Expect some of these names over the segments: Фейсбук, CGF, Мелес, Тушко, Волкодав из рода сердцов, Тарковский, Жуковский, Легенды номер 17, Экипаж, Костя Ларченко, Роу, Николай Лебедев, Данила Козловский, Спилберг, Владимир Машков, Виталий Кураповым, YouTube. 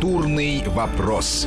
«Культурный вопрос».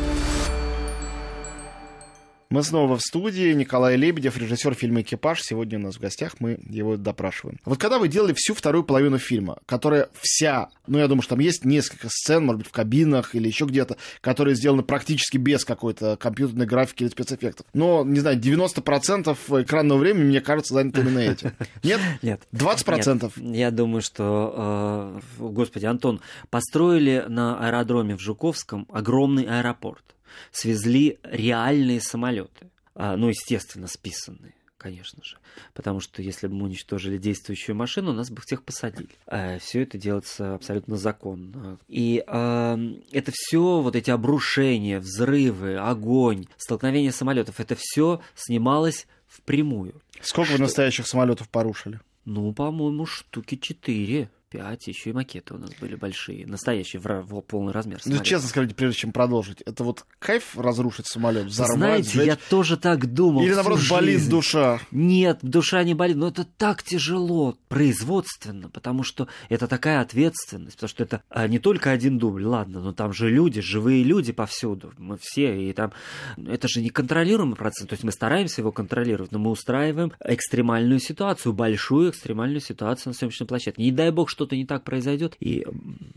Мы снова в студии. Николай Лебедев, режиссер фильма «Экипаж». Сегодня у нас в гостях, мы его допрашиваем. Вот когда вы делали всю вторую половину фильма, которая вся, ну, я думаю, что там есть несколько сцен, может быть, в кабинах или еще где-то, которые сделаны практически без какой-то компьютерной графики или спецэффектов. Но, не знаю, 90% экранного времени, мне кажется, занято именно этим. Нет? Нет. 20%? Нет. Я думаю, что... Господи, Антон, построили на аэродроме в Жуковском огромный аэропорт. Свезли реальные самолеты, ну, естественно, списанные, конечно же, потому что если бы мы уничтожили действующую машину, нас бы всех посадили. Все это делается абсолютно законно. И это все, вот эти обрушения, взрывы, огонь, столкновение самолетов, это все снималось впрямую. Сколько вы настоящих самолетов порушили? Ну, по-моему, штуки 4. 5, еще и макеты у нас были большие, настоящие, в полный размер. Ну, честно скажите, прежде чем продолжить, это вот кайф разрушить самолет, взорвать? Знаете, сжечь? Я тоже так думал. Или, наоборот, болит душа? Нет, душа не болит, но это так тяжело производственно, потому что это такая ответственность, потому что это не только один дубль, ладно, но там же люди, живые люди повсюду, мы все, и там это же неконтролируемый процесс, то есть мы стараемся его контролировать, но мы устраиваем экстремальную ситуацию, большую экстремальную ситуацию на съемочной площадке. Не дай бог, что что-то не так произойдет, и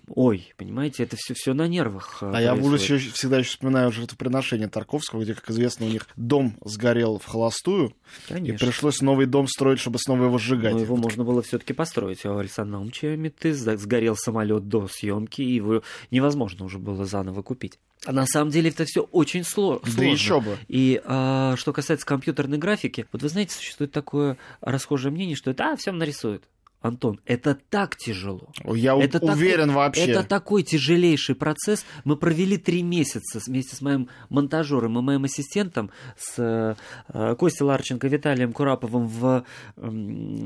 ой, понимаете, это все на нервах. А происходит. Я в ужасе всегда еще вспоминаю жертвоприношение Тарковского, где, как известно, у них дом сгорел в холостую, конечно, и пришлось новый дом строить, чтобы снова его сжигать. Но его можно было все-таки построить. У Александра Наумча сгорел самолет до съемки, и его невозможно уже было заново купить. А на самом деле это все очень сложно. Да еще бы. И что касается компьютерной графики, вот вы знаете, существует такое расхожее мнение, что это всем нарисуют. Антон, это так тяжело. Я это уверен такой, вообще. Это такой тяжелейший процесс. Мы провели 3 месяца вместе с моим монтажером и моим ассистентом, с Костей Ларченко, Виталием Кураповым в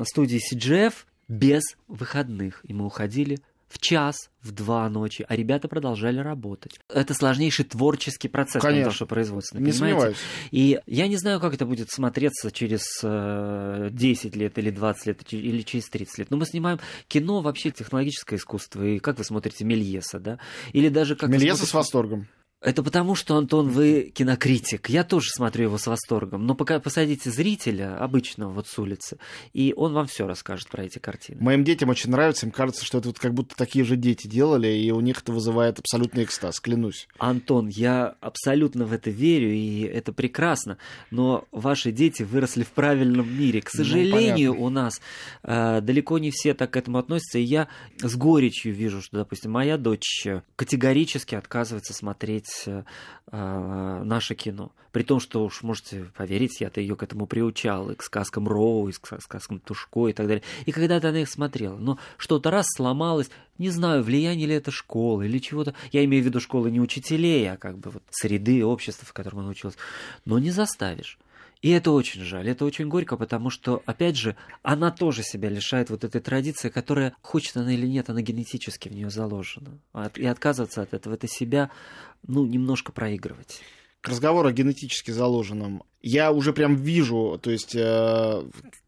студии CGF без выходных. И мы уходили в 1, в 2 ночи, а ребята продолжали работать. Это сложнейший творческий процесс, конечно, потому что производственный, не понимаете? Сомневаюсь. И я не знаю, как это будет смотреться через 10 лет или 20 лет или через 30 лет. Но мы снимаем кино, вообще технологическое искусство. И как вы смотрите Мельеса, да? Или даже как Мельеса смотрите... с восторгом. Это потому, что, Антон, вы кинокритик. Я тоже смотрю его с восторгом. Но пока посадите зрителя, обычного вот с улицы, и он вам все расскажет про эти картины. Моим детям очень нравится. Им кажется, что это вот как будто такие же дети делали, и у них это вызывает абсолютный экстаз, клянусь. Антон, я абсолютно в это верю, и это прекрасно. Но ваши дети выросли в правильном мире. К сожалению, у нас далеко не все так к этому относятся. И я с горечью вижу, что, допустим, моя дочь категорически отказывается смотреть наше кино. При том, что уж можете поверить, я-то ее к этому приучал, и к сказкам Роу, и к сказкам Тушко, и так далее. И когда-то она их смотрела. Но что-то раз сломалось, не знаю, влияние ли это школы или чего-то. Я имею в виду школы не учителей, а как бы вот среды, общества, в котором она училась. Но не заставишь. И это очень жаль, это очень горько, потому что, опять же, она тоже себя лишает вот этой традиции, которая, хочет она или нет, она генетически в нее заложена. И отказываться от этого, это себя, ну, немножко проигрывать. К разговору о генетически заложенном. Я уже прям вижу, то есть,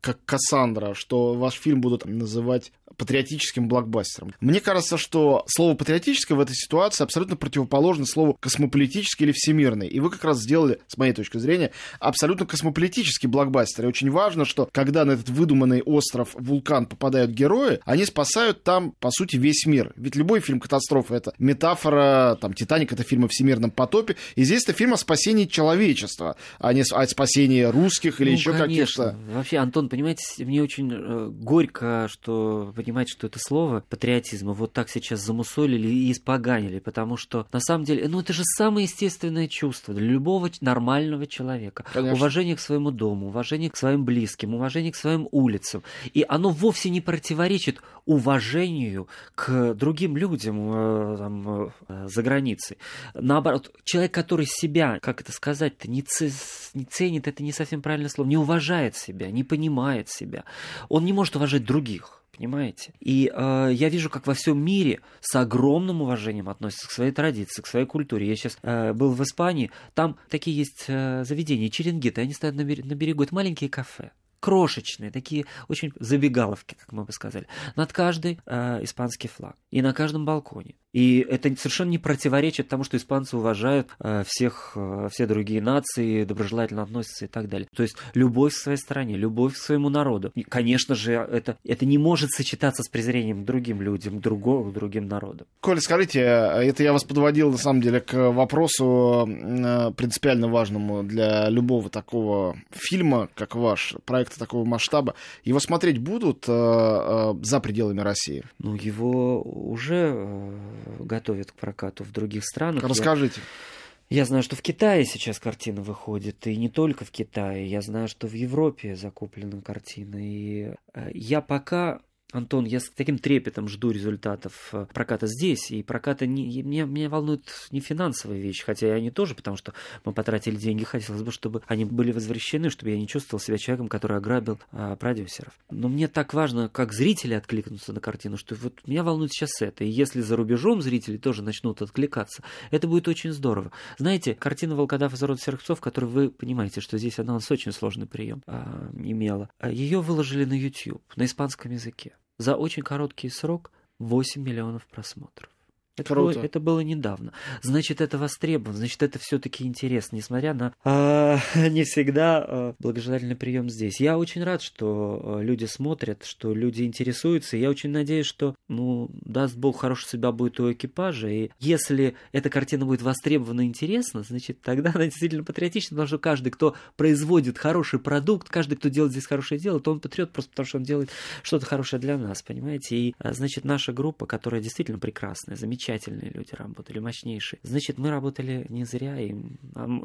как Кассандра, что ваш фильм будут называть патриотическим блокбастером. Мне кажется, что слово «патриотическое» в этой ситуации абсолютно противоположно слову «космополитический» или «всемирный». И вы как раз сделали, с моей точки зрения, абсолютно космополитический блокбастер. И очень важно, что когда на этот выдуманный остров вулкан попадают герои, они спасают там, по сути, весь мир. Ведь любой фильм катастрофы — это метафора, там, «Титаник» — это фильм о всемирном потопе, и здесь это фильм о спасении человечества, а не о спасении русских или еще каких-то. Вообще, Антон, понимаете, мне очень горько, что... понимать, что это слово патриотизма вот так сейчас замусолили и испоганили, потому что, на самом деле, ну это же самое естественное чувство для любого нормального человека. Конечно. Уважение к своему дому, уважение к своим близким, уважение к своим улицам. И оно вовсе не противоречит уважению к другим людям там, за границей. Наоборот, человек, который себя, как это сказать-то, не ценит, это не совсем правильное слово, не уважает себя, не понимает себя, он не может уважать других. Понимаете? И я вижу, как во всем мире с огромным уважением относятся к своей традиции, к своей культуре. Я сейчас был в Испании, там такие есть заведения, черенгиты, они стоят на берегу, это маленькие кафе. Крошечные, такие очень забегаловки, как мы бы сказали. Над каждой испанский флаг. И на каждом балконе. И это совершенно не противоречит тому, что испанцы уважают все другие нации, доброжелательно относятся и так далее. То есть любовь к своей стране, любовь к своему народу. И, конечно же, это не может сочетаться с презрением к другим людям, к другим народам. Коля, скажите, это я вас подводил, на самом деле, к вопросу принципиально важному для любого такого фильма, как ваш, проекта такого масштаба. Его смотреть будут за пределами России? Ну, его уже готовят к прокату в других странах. Расскажите. Я знаю, что в Китае сейчас картина выходит, и не только в Китае. Я знаю, что в Европе закуплена картина. И я пока, Антон, я с таким трепетом жду результатов проката здесь. И проката меня волнуют не финансовые вещи, хотя и они тоже, потому что мы потратили деньги, хотелось бы, чтобы они были возвращены, чтобы я не чувствовал себя человеком, который ограбил продюсеров. Но мне так важно, как зрители откликнутся на картину, что вот меня волнует сейчас это. И если за рубежом зрители тоже начнут откликаться, это будет очень здорово. Знаете, картина «Волкодав из рода сердцов», которую вы понимаете, что здесь она у нас очень сложный прием имела, ее выложили на YouTube, на испанском языке. За очень короткий срок 8 миллионов просмотров. Это было недавно. Значит, это востребовано, значит, это все-таки интересно, несмотря на не всегда благожелательный прием здесь. Я очень рад, что люди смотрят, что люди интересуются. И я очень надеюсь, что, даст Бог, хорошая судьба будет у «Экипажа». И если эта картина будет востребована и интересна, значит, тогда она действительно патриотична, потому что каждый, кто производит хороший продукт, каждый, кто делает здесь хорошее дело, то он патриот просто потому, что он делает что-то хорошее для нас, понимаете? И, значит, наша группа, которая действительно прекрасная, замечательная, замечательные люди работали, мощнейшие. Значит, мы работали не зря, и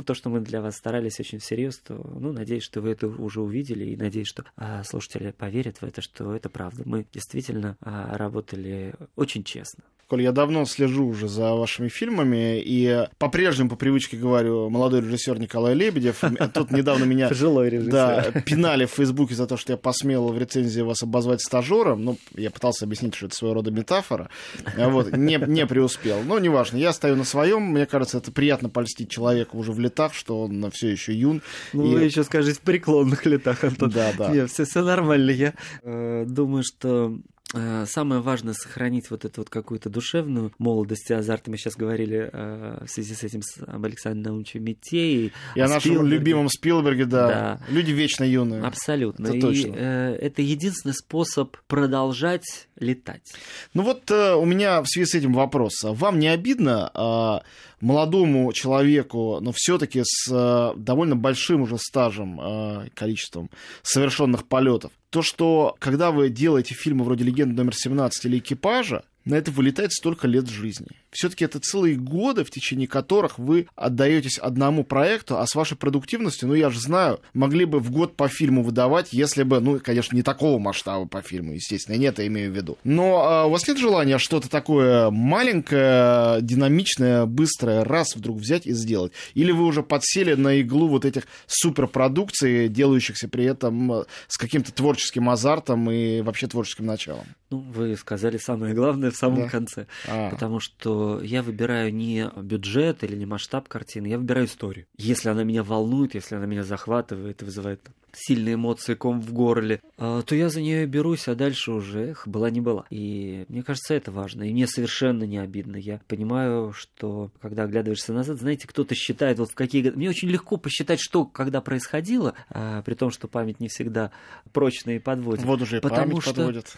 то, что мы для вас старались очень всерьез, то, надеюсь, что вы это уже увидели, и надеюсь, что слушатели поверят в это, что это правда. Мы действительно работали очень честно. Коль, я давно слежу уже за вашими фильмами, и по-прежнему, по привычке говорю, молодой режиссер Николай Лебедев. Тут недавно меня пинали в Фейсбуке за то, что я посмел в рецензии вас обозвать стажером. Я пытался объяснить, что это своего рода метафора. Не преуспел. Но неважно, я стою на своем. Мне кажется, это приятно польстить человеку уже в летах, что он все еще юн. Вы еще скажете в преклонных летах, Антон. Да. Нет, все нормально. Я думаю, что самое важное — сохранить вот эту вот какую-то душевную молодость и азарт. Мы сейчас говорили в связи с этим об Александре Наумовиче Митее. И о нашем любимом Спилберге, да. Люди вечно юные. Абсолютно. Это точно. Это единственный способ продолжать летать. У меня в связи с этим вопрос. Вам не обидно молодому человеку, но все-таки с довольно большим уже стажем, количеством совершенных полетов, то, что когда вы делаете фильмы вроде «Легенды номер 17» или «Экипажа», на это вылетает столько лет жизни. Все-таки это целые годы, в течение которых вы отдаетесь одному проекту, а с вашей продуктивностью, я же знаю, могли бы в год по фильму выдавать, если бы, конечно, не такого масштаба по фильму, естественно, нет, я имею в виду. Но у вас нет желания что-то такое маленькое, динамичное, быстрое раз вдруг взять и сделать? Или вы уже подсели на иглу вот этих суперпродукций, делающихся при этом с каким-то творческим азартом и вообще творческим началом? Вы сказали самое главное в самом конце, потому что я выбираю не бюджет или не масштаб картины, я выбираю историю. Если она меня волнует, если она меня захватывает и вызывает сильные эмоции, ком в горле, то я за нее берусь, а дальше уже была не была. И мне кажется, это важно. И мне совершенно не обидно. Я понимаю, что когда оглядываешься назад, знаете, кто-то считает, в какие годы. Мне очень легко посчитать, что когда происходило, при том, что память не всегда прочная и подводит. Вот уже и память подводит.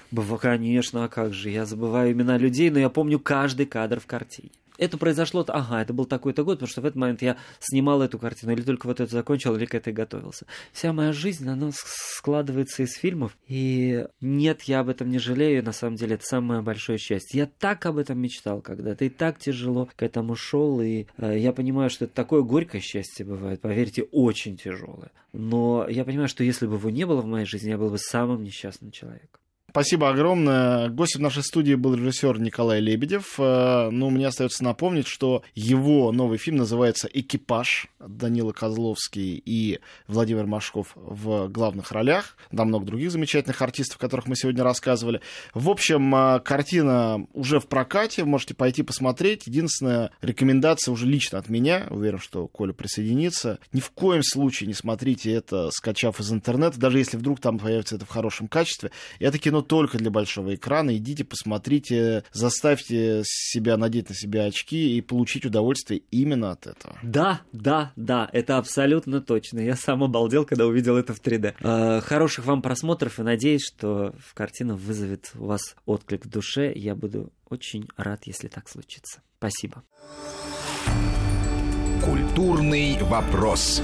Конечно, а как же? Я забываю имена людей, но я помню каждый кадр в картине. Это произошло, это был такой-то год, потому что в этот момент я снимал эту картину, или только вот эту закончил, или к этой готовился. Вся моя жизнь, она складывается из фильмов, и нет, я об этом не жалею, на самом деле это самое большое счастье. Я так об этом мечтал когда-то, и так тяжело к этому шел, и я понимаю, что это такое горькое счастье бывает, поверьте, очень тяжелое. Но я понимаю, что если бы его не было в моей жизни, я был бы самым несчастным человеком. Спасибо огромное. Гостем нашей студии был режиссер Николай Лебедев. Мне остается напомнить, что его новый фильм называется «Экипаж». Данила Козловский и Владимир Машков в главных ролях. Да, много других замечательных артистов, о которых мы сегодня рассказывали. В общем, картина уже в прокате. Можете пойти посмотреть. Единственная рекомендация уже лично от меня. Уверен, что Коля присоединится. Ни в коем случае не смотрите это, скачав из интернета. Даже если вдруг там появится это в хорошем качестве. Это кино кино только для большого экрана. Идите, посмотрите, заставьте себя надеть на себя очки и получить удовольствие именно от этого. Да, это абсолютно точно. Я сам обалдел, когда увидел это в 3D. Хороших вам просмотров и надеюсь, что картина вызовет у вас отклик в душе. Я буду очень рад, если так случится. Спасибо. Культурный вопрос.